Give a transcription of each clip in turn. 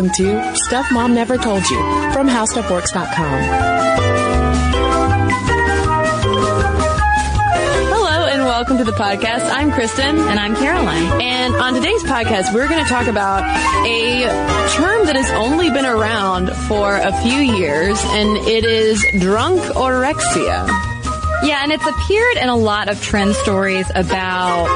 Welcome to Stuff Mom Never Told You from HowStuffWorks.com. Hello and welcome to the podcast. I'm Kristen. And I'm Caroline. And on today's podcast, we're going to talk about a term that has only been around for a few years, and it is drunkorexia. Yeah, and it's appeared in a lot of trend stories about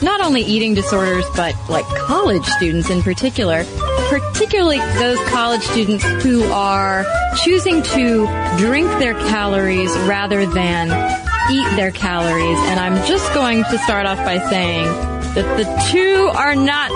not only eating disorders, but like college students in particular, particularly those college students who are choosing to drink their calories rather than eat their calories. And I'm just going to start off by saying that the two are not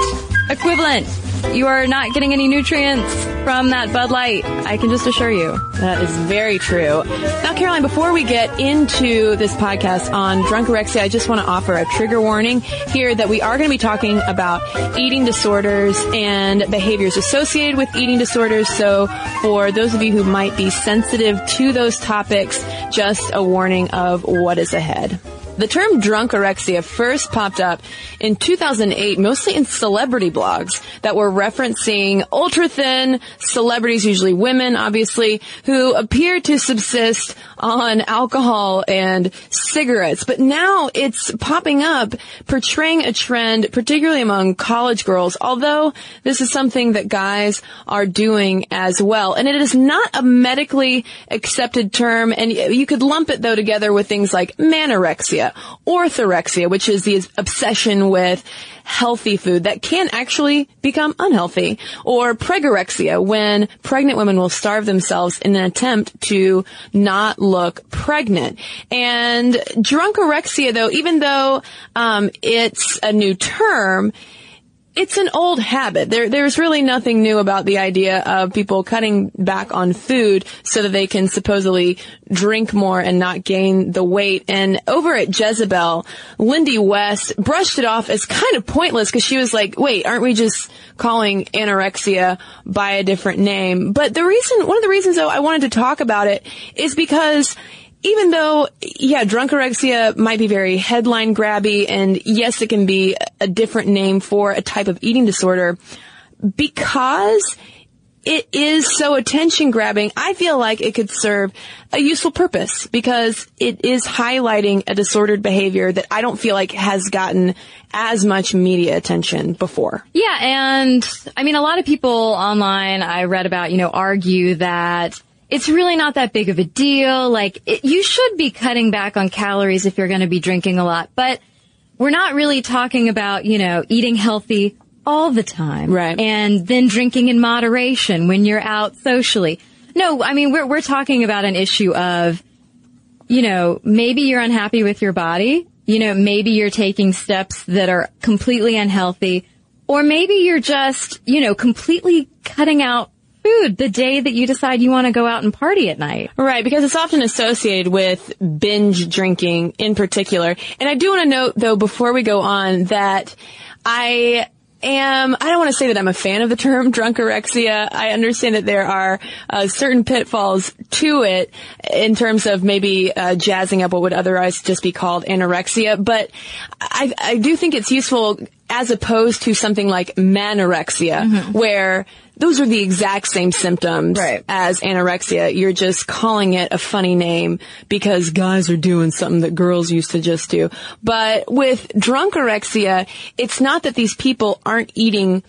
equivalent. You are not getting any nutrients from that Bud Light. I can just assure you. That is very true. Now, Caroline, before we get into this podcast on drunkorexia, I just want to offer a trigger warning here that we are going to be talking about eating disorders and behaviors associated with eating disorders. So for those of you who might be sensitive to those topics, just a warning of what is ahead. The term drunkorexia first popped up in 2008, mostly in celebrity blogs that were referencing ultra-thin celebrities, usually women, obviously, who appear to subsist on alcohol and cigarettes. But now it's popping up, portraying a trend, particularly among college girls, although this is something that guys are doing as well. And it is not a medically accepted term, and you could lump it, though, together with things like manorexia. Orthorexia, which is the obsession with healthy food that can actually become unhealthy, or pregorexia, when pregnant women will starve themselves in an attempt to not look pregnant. And drunkorexia, though, even though it's a new term, it's an old habit. There's really nothing new about the idea of people cutting back on food so that they can supposedly drink more and not gain the weight. And over at Jezebel, Lindy West brushed it off as kind of pointless because she was like, wait, aren't we just calling anorexia by a different name? But the reason, one of the reasons though I wanted to talk about it is because even though, yeah, drunkorexia might be very headline grabby, and yes, it can be a different name for a type of eating disorder, because it is so attention grabbing, I feel like it could serve a useful purpose because it is highlighting a disordered behavior that I don't feel like has gotten as much media attention before. Yeah, and I mean, a lot of people online I read about, argue that it's really not that big of a deal. Like, you should be cutting back on calories if you're going to be drinking a lot. But we're not really talking about, eating healthy all the time. Right. And then drinking in moderation when you're out socially. No, I mean, we're talking about an issue of, maybe you're unhappy with your body. Maybe you're taking steps that are completely unhealthy. Or maybe you're just, completely cutting out food the day that you decide you want to go out and party at night. Right, because it's often associated with binge drinking in particular. And I do want to note, though, before we go on, that I don't want to say that I'm a fan of the term drunkorexia. I understand that there are certain pitfalls to it in terms of maybe jazzing up what would otherwise just be called anorexia. But I do think it's useful as opposed to something like manorexia, where those are the exact same symptoms as anorexia. You're just calling it a funny name because guys are doing something that girls used to just do. But with drunkorexia, it's not that these people aren't eating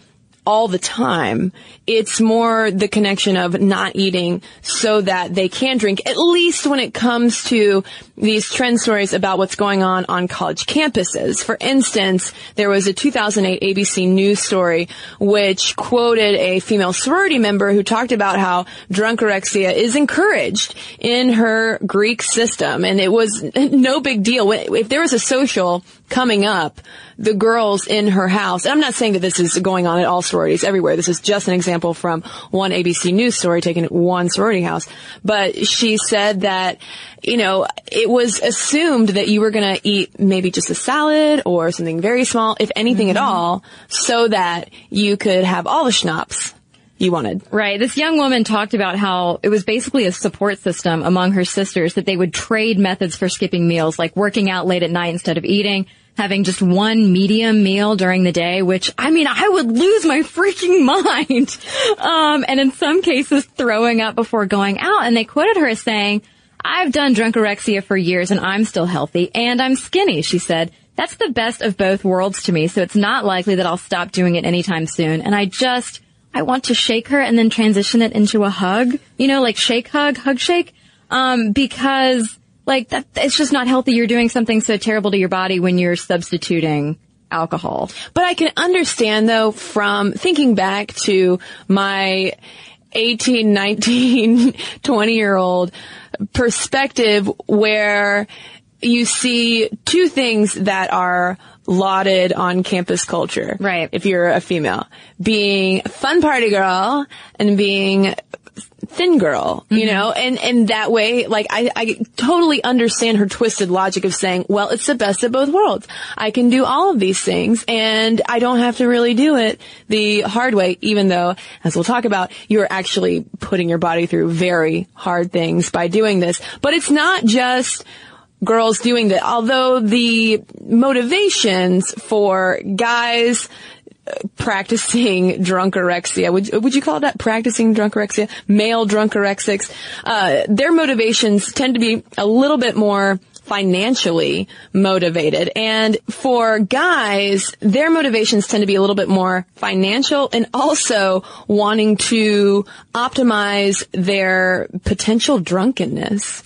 all the time. It's more the connection of not eating so that they can drink, at least when it comes to these trend stories about what's going on college campuses. For instance, there was a 2008 ABC News story which quoted a female sorority member who talked about how drunkorexia is encouraged in her Greek system. And it was no big deal. If there was a social coming up, the girls in her house, and I'm not saying that this is going on at all sororities everywhere. This is just an example from one ABC News story taken at one sorority house. But she said that, it was assumed that you were going to eat maybe just a salad or something very small, if anything at all, so that you could have all the schnapps you wanted. Right. This young woman talked about how it was basically a support system among her sisters that they would trade methods for skipping meals, like working out late at night instead of eating, having just one medium meal during the day, which, I mean, I would lose my freaking mind. And in some cases, throwing up before going out. And they quoted her as saying, "I've done drunkorexia for years and I'm still healthy and I'm skinny," she said. "That's the best of both worlds to me, so it's not likely that I'll stop doing it anytime soon. And I want to shake her and then transition it into a hug, you know, like shake, hug, hug, shake, because like that, it's just not healthy. You're doing something so terrible to your body when you're substituting alcohol." But I can understand, though, from thinking back to my 18, 19, 20-year-old perspective, where you see two things that are lauded on campus culture. Right. If you're a female, being a fun party girl and being thin girl, you know, and that way, like, I totally understand her twisted logic of saying, well, it's the best of both worlds. I can do all of these things and I don't have to really do it the hard way, even though, as we'll talk about, you're actually putting your body through very hard things by doing this. But it's not just girls doing that, although the motivations for guys practicing drunkorexia, would you call that practicing drunkorexia? Male drunkorexics, their motivations tend to be a little bit more financially motivated. And for guys, their motivations tend to be a little bit more financial and also wanting to optimize their potential drunkenness.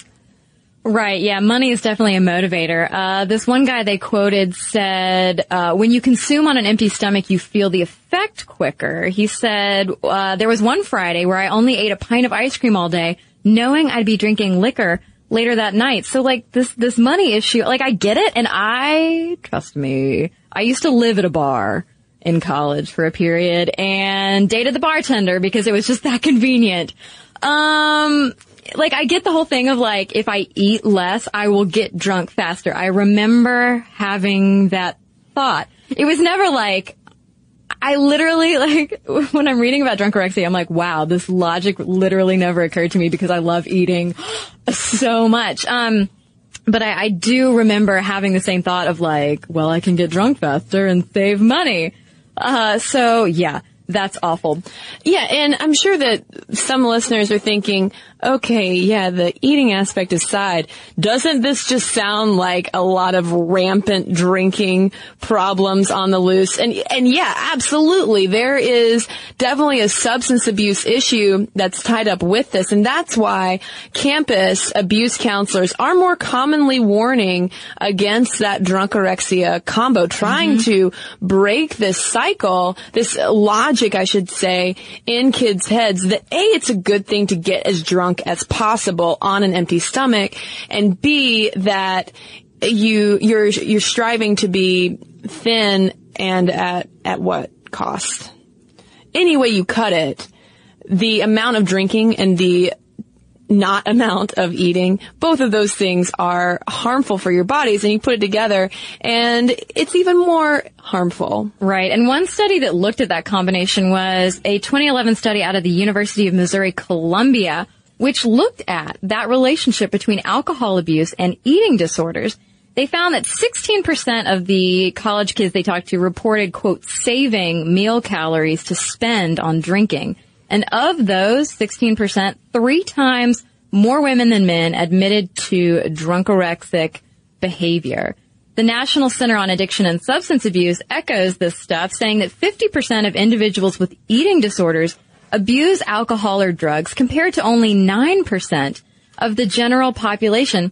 Right, yeah, money is definitely a motivator. This one guy they quoted said, when you consume on an empty stomach, you feel the effect quicker. He said, there was one Friday where I only ate a pint of ice cream all day, knowing I'd be drinking liquor later that night. So, like, this money issue, like, I get it, and trust me, I used to live at a bar in college for a period and dated the bartender because it was just that convenient. Like, I get the whole thing of, like, if I eat less, I will get drunk faster. I remember having that thought. It was never like, I literally, like, when I'm reading about drunkorexia, I'm like, wow, this logic literally never occurred to me because I love eating so much. But I do remember having the same thought of, like, well, I can get drunk faster and save money. So, yeah. That's awful. Yeah, and I'm sure that some listeners are thinking, okay, yeah, the eating aspect aside, doesn't this just sound like a lot of rampant drinking problems on the loose? And yeah, absolutely. There is definitely a substance abuse issue that's tied up with this, and that's why campus abuse counselors are more commonly warning against that drunkorexia combo, trying to break this cycle, this logic, I should say, in kids' heads that A, it's a good thing to get as drunk as possible on an empty stomach, and B, that you're striving to be thin, and at what cost? Any way you cut it, the amount of drinking and the not amount of eating, both of those things are harmful for your bodies, and you put it together and it's even more harmful. Right. And one study that looked at that combination was a 2011 study out of the University of Missouri, Columbia, which looked at that relationship between alcohol abuse and eating disorders. They found that 16% of the college kids they talked to reported, quote, saving meal calories to spend on drinking. And of those 16%, 3 times more women than men admitted to drunkorexic behavior. The National Center on Addiction and Substance Abuse echoes this stuff, saying that 50% of individuals with eating disorders abuse alcohol or drugs, compared to only 9% of the general population.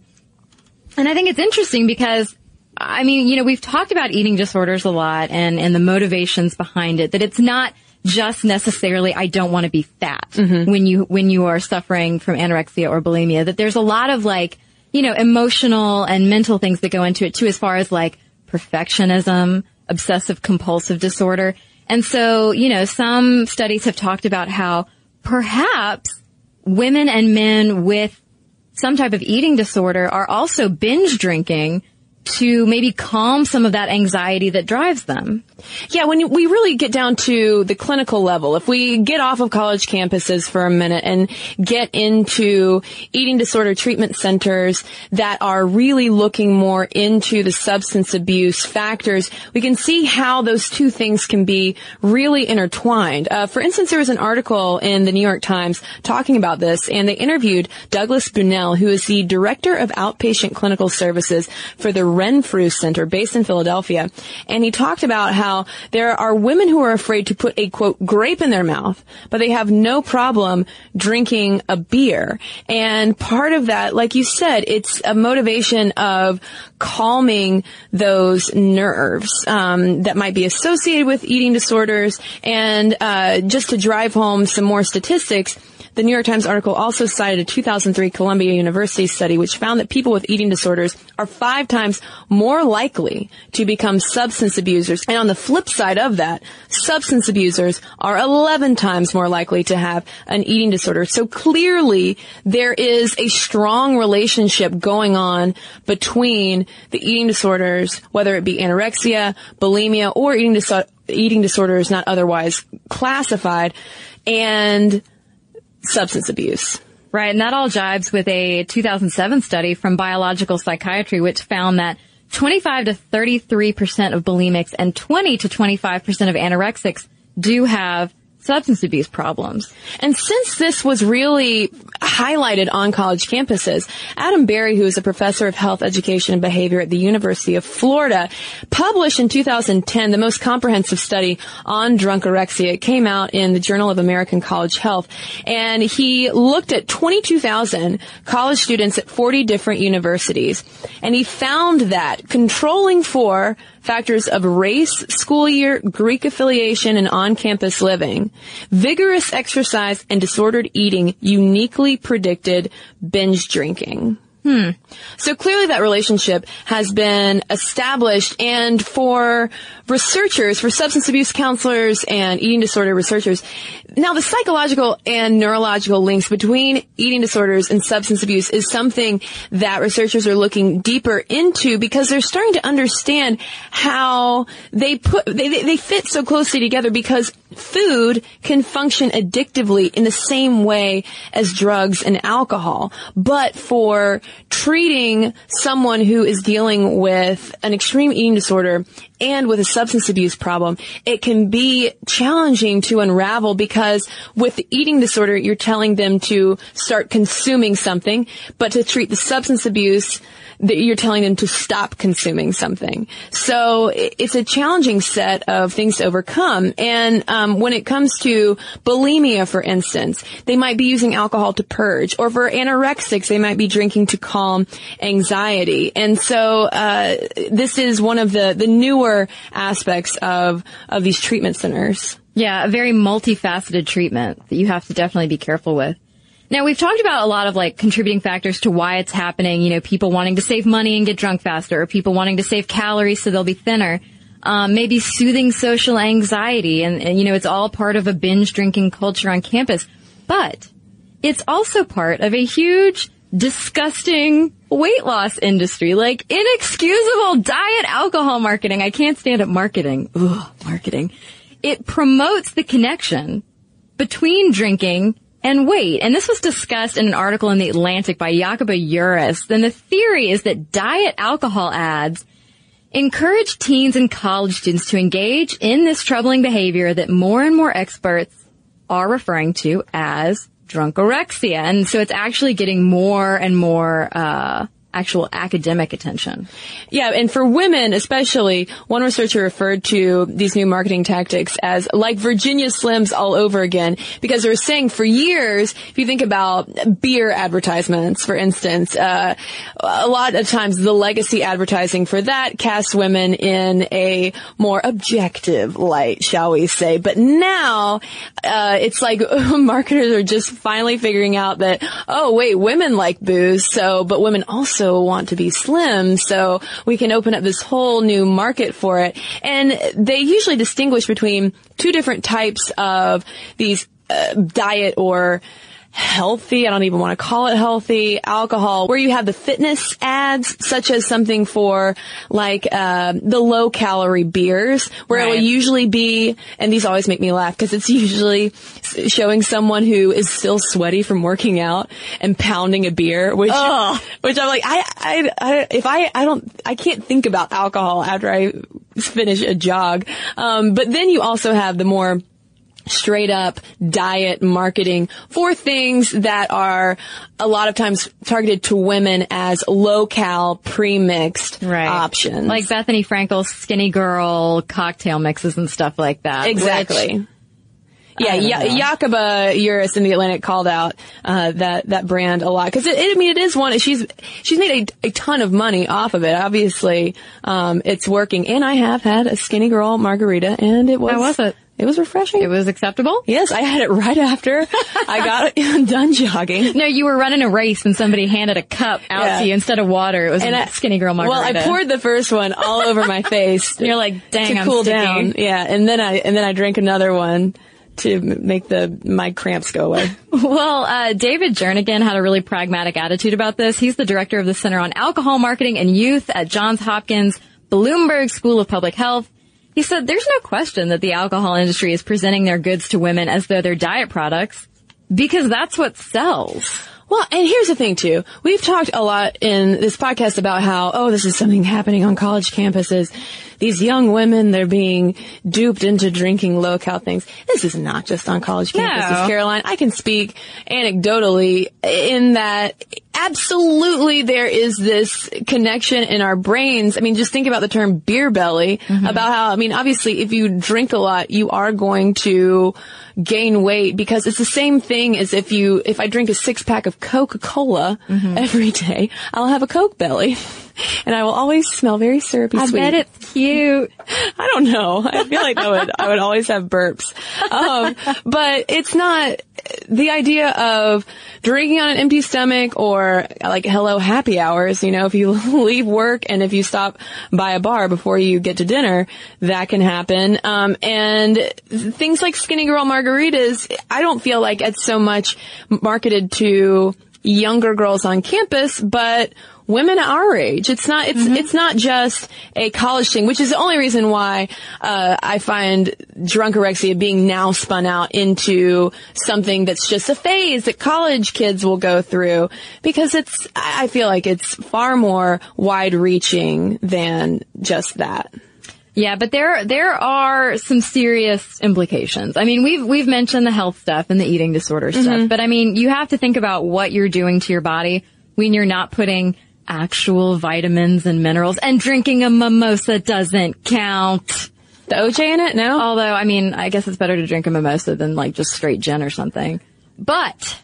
And I think it's interesting because, I mean, you know, we've talked about eating disorders a lot and the motivations behind it, that it's not just necessarily, I don't want to be fat when you are suffering from anorexia or bulimia, that there's a lot of, like, you know, emotional and mental things that go into it too, as far as, like, perfectionism, obsessive compulsive disorder. And so, you know, some studies have talked about how perhaps women and men with some type of eating disorder are also binge drinking to maybe calm some of that anxiety that drives them. Yeah, when we really get down to the clinical level, if we get off of college campuses for a minute and get into eating disorder treatment centers that are really looking more into the substance abuse factors, we can see how those two things can be really intertwined. For instance, there was an article in the New York Times talking about this, and they interviewed Douglas Bunnell, who is the director of outpatient clinical services for the Renfrew Center based in Philadelphia, and he talked about how there are women who are afraid to put a, quote, grape in their mouth, but they have no problem drinking a beer. And part of that, like you said, it's a motivation of calming those nerves that might be associated with eating disorders. And just to drive home some more statistics, the New York Times article also cited a 2003 Columbia University study which found that people with eating disorders are 5 times more likely to become substance abusers. And on the flip side of that, substance abusers are 11 times more likely to have an eating disorder. So clearly there is a strong relationship going on between the eating disorders, whether it be anorexia, bulimia, or eating disorders not otherwise classified, and substance abuse. Right, and that all jives with a 2007 study from Biological Psychiatry, which found that 25 to 33% of bulimics and 20 to 25% of anorexics do have substance abuse problems. And since this was really highlighted on college campuses, Adam Barry, who is a professor of health education and behavior at the University of Florida, published in 2010 the most comprehensive study on drunkorexia. It came out in the Journal of American College Health, and he looked at 22,000 college students at 40 different universities, and he found that controlling for factors of race, school year, Greek affiliation, and on-campus living, vigorous exercise, and disordered eating uniquely predicted binge drinking. So clearly that relationship has been established, and for researchers, for substance abuse counselors and eating disorder researchers, now the psychological and neurological links between eating disorders and substance abuse is something that researchers are looking deeper into, because they're starting to understand how they fit so closely together, because food can function addictively in the same way as drugs and alcohol. But for treating someone who is dealing with an extreme eating disorder and with a substance abuse problem, it can be challenging to unravel, because with the eating disorder, you're telling them to start consuming something, but to treat the substance abuse, that you're telling them to stop consuming something. So it's a challenging set of things to overcome. And when it comes to bulimia, for instance, they might be using alcohol to purge, or for anorexics, they might be drinking to calm anxiety. And so this is one of the newer aspects of these treatment centers. Yeah, a very multifaceted treatment that you have to definitely be careful with. Now, we've talked about a lot of, like, contributing factors to why it's happening, you know, people wanting to save money and get drunk faster, or people wanting to save calories so they'll be thinner, maybe soothing social anxiety, and, you know, it's all part of a binge drinking culture on campus. But it's also part of a huge, disgusting weight loss industry, like inexcusable diet alcohol marketing. I can't stand it, marketing. Ugh, marketing. It promotes the connection between drinking and weight. And this was discussed in an article in The Atlantic by Jacoba Uris. Then the theory is that diet alcohol ads encourage teens and college students to engage in this troubling behavior that more and more experts are referring to as drunkorexia. And so it's actually getting more and more actual academic attention. Yeah, and for women especially, one researcher referred to these new marketing tactics as like Virginia Slims all over again, because they were saying for years, if you think about beer advertisements, for instance, a lot of times the legacy advertising for that casts women in a more objective light, shall we say. But now it's like marketers are just finally figuring out that, oh, wait, women like booze, so, but women also want to be slim, so we can open up this whole new market for it. And they usually distinguish between two different types of these diet or healthy, I don't even want to call it healthy, alcohol, where you have the fitness ads, such as something for like the low-calorie beers, where it will usually be, and these always make me laugh because it's usually showing someone who is still sweaty from working out and pounding a beer, which I'm like, I can't think about alcohol after I finish a jog. But then you also have the more straight up diet marketing for things that are a lot of times targeted to women as low-cal pre-mixed options. Like Bethany Frankel's Skinny Girl cocktail mixes and stuff like that. Exactly. Jacoba Uris in The Atlantic called out that brand a lot because it is one. She's made a ton of money off of it. Obviously, it's working. And I have had a Skinny Girl margarita, and it was. How was it? It was refreshing. It was acceptable? Yes, I had it right after I got done jogging. No, you were running a race and somebody handed a cup out to you instead of water. It was a Skinny Girl margarita. Well, I poured the first one all over my face. You're like, dang, I'm cool down. Yeah, and then I drank another one to make my cramps go away. Well, David Jernigan had a really pragmatic attitude about this. He's the director of the Center on Alcohol Marketing and Youth at Johns Hopkins Bloomberg School of Public Health. He said, there's no question that the alcohol industry is presenting their goods to women as though they're diet products because that's what sells. Well, and here's the thing, too. We've talked a lot in this podcast about how, this is something happening on college campuses. These young women, they're being duped into drinking low-cal things. This is not just on college campuses, Caroline. I can speak anecdotally in that absolutely there is this connection in our brains. I mean, just think about the term beer belly, about how, obviously, if you drink a lot, you are going to gain weight because it's the same thing as if I drink a six-pack of Coca-Cola every day, I'll have a Coke belly. And I will always smell very syrupy sweet. I bet it's cute. I don't know. I feel like I would always have burps. But it's not the idea of drinking on an empty stomach or like hello happy hours. If you leave work and if you stop by a bar before you get to dinner, that can happen. And things like Skinny Girl margaritas, I don't feel like it's so much marketed to younger girls on campus, but women our age. It's not just a college thing, which is the only reason why I find drunkorexia being now spun out into something that's just a phase that college kids will go through, because I feel like it's far more wide-reaching than just that. Yeah, but there are some serious implications. We've mentioned the health stuff and the eating disorder stuff, but you have to think about what you're doing to your body when you're not putting actual vitamins and minerals, and drinking a mimosa doesn't count. The OJ in it? No? Although, I guess it's better to drink a mimosa than like just straight gin or something. But,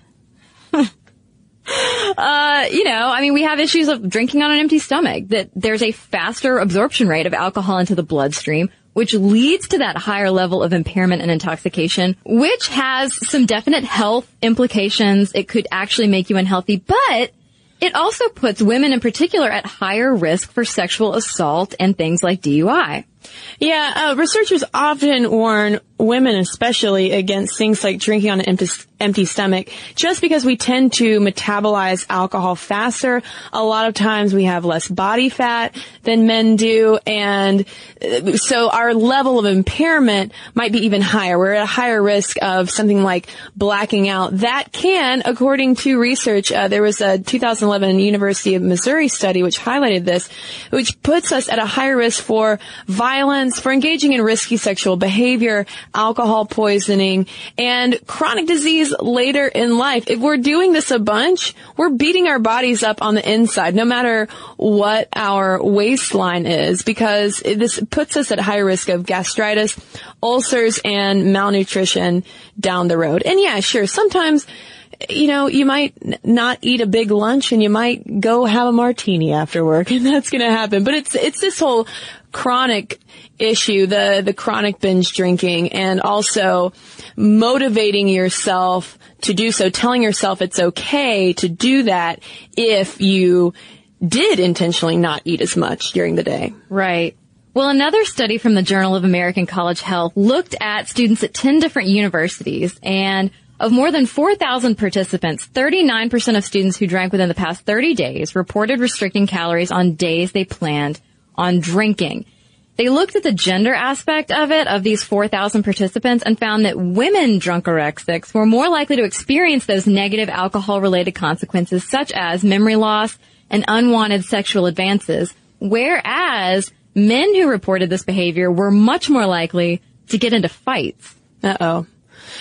we have issues of drinking on an empty stomach, that there's a faster absorption rate of alcohol into the bloodstream, which leads to that higher level of impairment and intoxication, which has some definite health implications. It could actually make you unhealthy, but it also puts women in particular at higher risk for sexual assault and things like DUI. Yeah, researchers often warn women especially against things like drinking on an empty stomach. Just because we tend to metabolize alcohol faster, a lot of times we have less body fat than men do, and so our level of impairment might be even higher. We're at a higher risk of something like blacking out. That can, according to research, there was a 2011 University of Missouri study which highlighted this, which puts us at a higher risk for violence, for engaging in risky sexual behavior, alcohol poisoning, and chronic disease later in life. If we're doing this a bunch, we're beating our bodies up on the inside, no matter what our waistline is, because this puts us at high risk of gastritis, ulcers, and malnutrition down the road. And yeah, sure, sometimes you might not eat a big lunch and you might go have a martini after work, and that's going to happen. But it's this whole chronic issue, the chronic binge drinking, and also motivating yourself to do so, telling yourself it's okay to do that if you did intentionally not eat as much during the day. Right. Well, another study from the Journal of American College Health looked at students at 10 different universities and Of more than 4,000 participants, 39% of students who drank within the past 30 days reported restricting calories on days they planned on drinking. They looked at the gender aspect of it, of these 4,000 participants, and found that women drunkorexics were more likely to experience those negative alcohol-related consequences, such as memory loss and unwanted sexual advances, whereas men who reported this behavior were much more likely to get into fights. Uh-oh.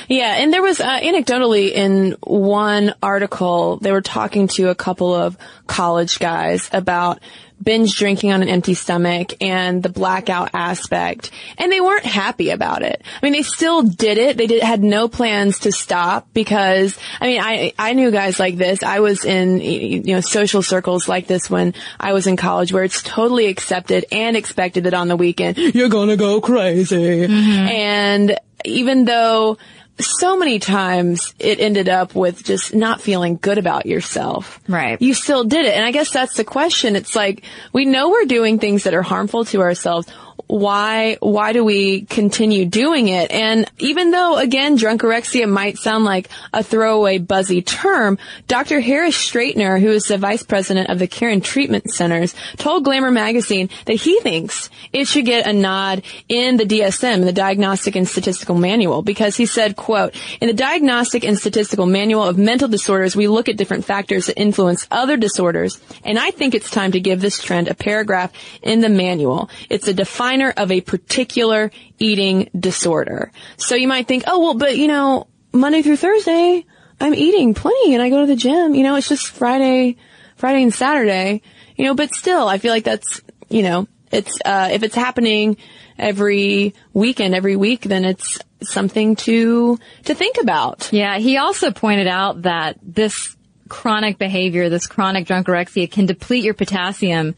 Yeah, and there was anecdotally in one article, they were talking to a couple of college guys about binge drinking on an empty stomach and the blackout aspect, and they weren't happy about it. I mean, they still did it. They had no plans to stop because, I mean, I knew guys like this. I was in, you know, social circles like this when I was in college where it's totally accepted and expected that on the weekend, you're gonna go crazy. Mm-hmm. And even though so many times it ended up with just not feeling good about yourself. Right. You still did it. And I guess that's the question. It's like, we know we're doing things that are harmful to ourselves. Why do we continue doing it? And even though, again, drunkorexia might sound like a throwaway buzzy term, Dr. Harris Stratyner, who is the vice president of the Care and Treatment Centers, told Glamour Magazine that he thinks it should get a nod in the DSM, the Diagnostic and Statistical Manual, because he said, quote, in the Diagnostic and Statistical Manual of Mental Disorders, we look at different factors that influence other disorders, and I think it's time to give this trend a paragraph in the manual. It's a defined of a particular eating disorder. So you might think, oh, well, but, you know, Monday through Thursday, I'm eating plenty and I go to the gym. You know, it's just Friday and Saturday, you know, but still, I feel like that's, you know, it's, if it's happening every weekend, every week, then it's something to think about. Yeah. He also pointed out that this chronic behavior, this chronic drunkorexia can deplete your potassium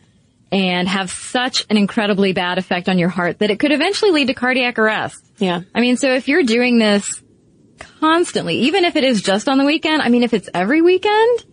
and have such an incredibly bad effect on your heart that it could eventually lead to cardiac arrest. Yeah. I mean, so if you're doing this constantly, even if it is just on the weekend, I mean, if it's every weekend,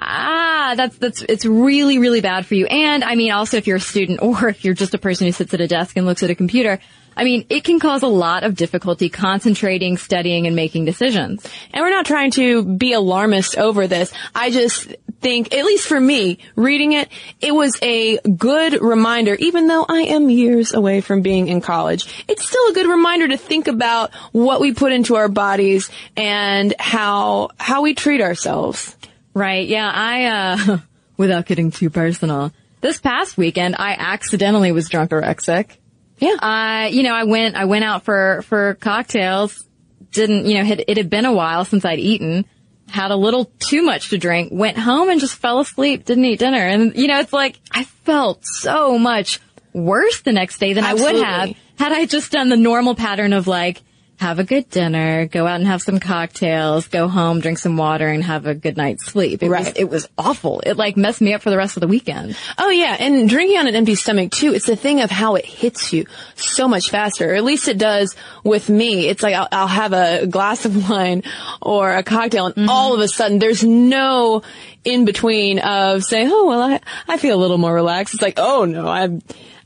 it's really, really bad for you. And I mean, also if you're a student or if you're just a person who sits at a desk and looks at a computer, I mean, it can cause a lot of difficulty concentrating, studying, and making decisions. And we're not trying to be alarmist over this. I just think, at least for me, reading it, it was a good reminder, even though I am years away from being in college. It's still a good reminder to think about what we put into our bodies and how we treat ourselves. Right. Yeah. I without getting too personal, this past weekend, I accidentally was drunkorexic. Yeah. You know, I went out for cocktails, didn't, you know, it had been a while since I'd eaten, had a little too much to drink, went home and just fell asleep, didn't eat dinner. And, you know, it's like, I felt so much worse the next day than Absolutely. I would have had I just done the normal pattern of like, have a good dinner, go out and have some cocktails, go home, drink some water, and have a good night's sleep. It was awful. It like messed me up for the rest of the weekend. Oh, yeah. And drinking on an empty stomach, too, it's the thing of how it hits you so much faster. Or at least it does with me. It's like I'll have a glass of wine or a cocktail, and all of a sudden there's no in between of saying, oh, well, I feel a little more relaxed. It's like, oh, no,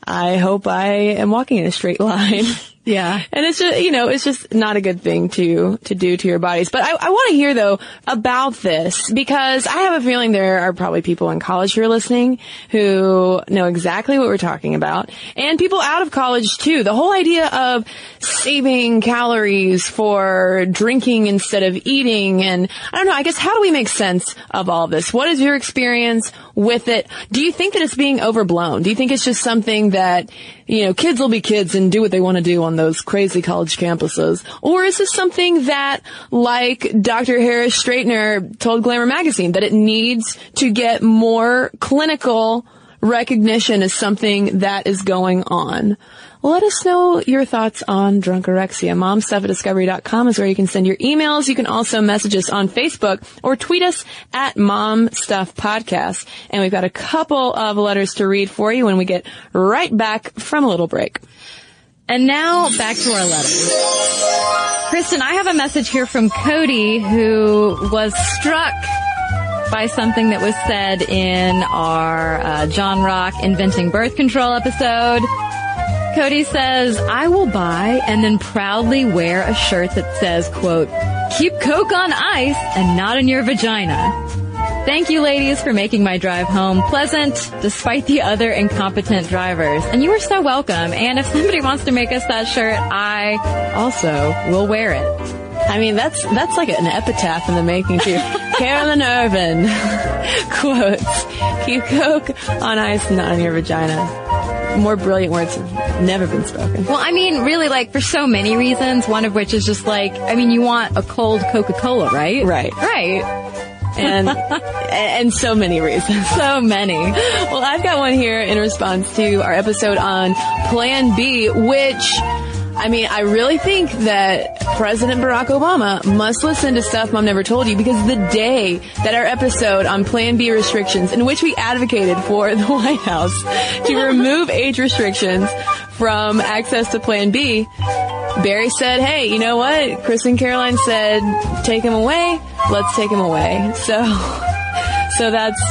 I hope I am walking in a straight line. Yeah. And it's just, you know, it's just not a good thing to do to your bodies. But I want to hear, though, about this, because I have a feeling there are probably people in college who are listening who know exactly what we're talking about, and people out of college, too. The whole idea of saving calories for drinking instead of eating. And I don't know, I guess, how do we make sense of all this? What is your experience with it? Do you think that it's being overblown? Do you think it's just something that, you know, kids will be kids and do what they want to do on those crazy college campuses? Or is this something that, like Dr. Harris Stratyner told Glamour Magazine, that it needs to get more clinical recognition as something that is going on? Let us know your thoughts on drunkorexia. MomStuff@Discovery.com is where you can send your emails. You can also message us on Facebook or tweet us at MomStuffPodcast. And we've got a couple of letters to read for you when we get right back from a little break. And now back to our letters. Kristen, I have a message here from Cody, who was struck by something that was said in our John Rock Inventing Birth Control episode. Cody says, I will buy and then proudly wear a shirt that says, quote, keep Coke on ice and not in your vagina. Thank you, ladies, for making my drive home pleasant, despite the other incompetent drivers. And you are so welcome. And if somebody wants to make us that shirt, I also will wear it. I mean, that's like an epitaph in the making, too. Caroline Irvin quotes, keep Coke on ice, not on your vagina. More brilliant words have never been spoken. Well, I mean, really, like, for so many reasons, one of which is just like, I mean, you want a cold Coca-Cola, right? Right. Right. And so many reasons. So many. Well, I've got one here in response to our episode on Plan B, which... I mean, I really think that President Barack Obama must listen to Stuff Mom Never Told You, because the day that our episode on Plan B restrictions, in which we advocated for the White House to remove age restrictions from access to Plan B, Barry said, hey, you know what? Kristen and Caroline said, take him away. Let's take him away. So that's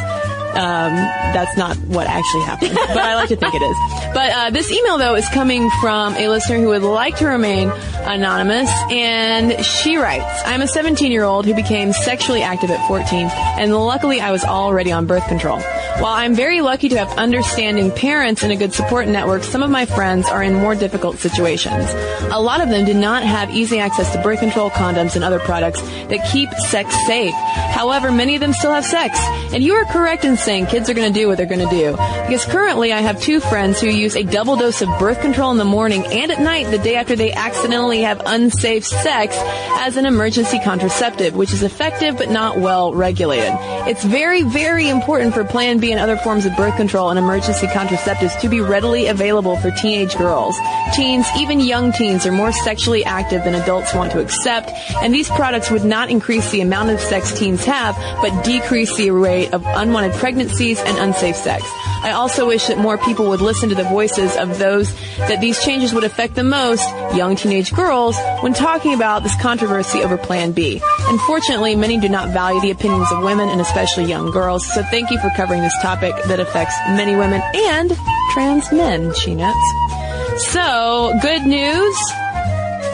not what actually happened, but I like to think it is. But this email, though, is coming from a listener who would like to remain anonymous, and she writes, I'm a 17-year-old who became sexually active at 14, and luckily I was already on birth control. While I'm very lucky to have understanding parents and a good support network, some of my friends are in more difficult situations. A lot of them did not have easy access to birth control, condoms, and other products that keep sex safe. However, many of them still have sex, and you are correct in saying kids are going to do what they're going to do. Because currently I have two friends who use a double dose of birth control in the morning and at night the day after they accidentally have unsafe sex as an emergency contraceptive, which is effective but not well regulated. It's very, very important for Plan B and other forms of birth control and emergency contraceptives to be readily available for teenage girls. Teens, even young teens, are more sexually active than adults want to accept, and these products would not increase the amount of sex teens have, but decrease the rate of unwanted pregnancies and unsafe sex. I also wish that more people would listen to the voices of those that these changes would affect the most, young teenage girls, when talking about this controversy over Plan B. Unfortunately, many do not value the opinions of women and especially young girls, so thank you for covering this topic that affects many women and trans men, she notes. So, good news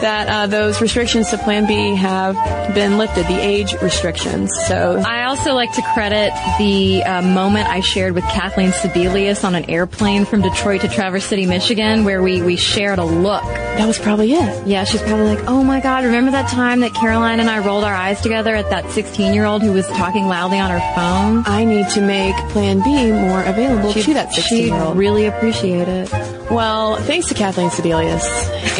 that those restrictions to Plan B have been lifted, the age restrictions. So I also like to credit the moment I shared with Kathleen Sebelius on an airplane from Detroit to Traverse City, Michigan, where we shared a look. That was probably it. Yeah, she's probably like, oh my God, remember that time that Caroline and I rolled our eyes together at that 16-year-old who was talking loudly on her phone? I need to make Plan B more available to that 16-year-old. She'd really appreciate it. Well, thanks to Kathleen Sebelius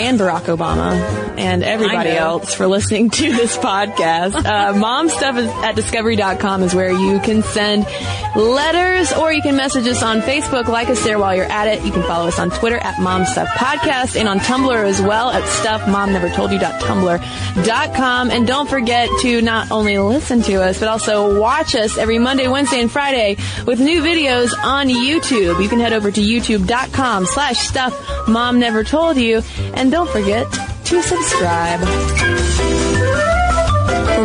and Barack Obama and everybody else for listening to this podcast. MomStuff@discovery.com is where you can send letters, or you can message us on Facebook. Like us there while you're at it. You can follow us on Twitter at MomStuffPodcast and on Tumblr as well at StuffMomNeverToldYou.tumblr.com. And don't forget to not only listen to us, but also watch us every Monday, Wednesday, and Friday with new videos on YouTube. You can head over to YouTube.com/StuffMomNeverToldYou. And don't forget to subscribe. For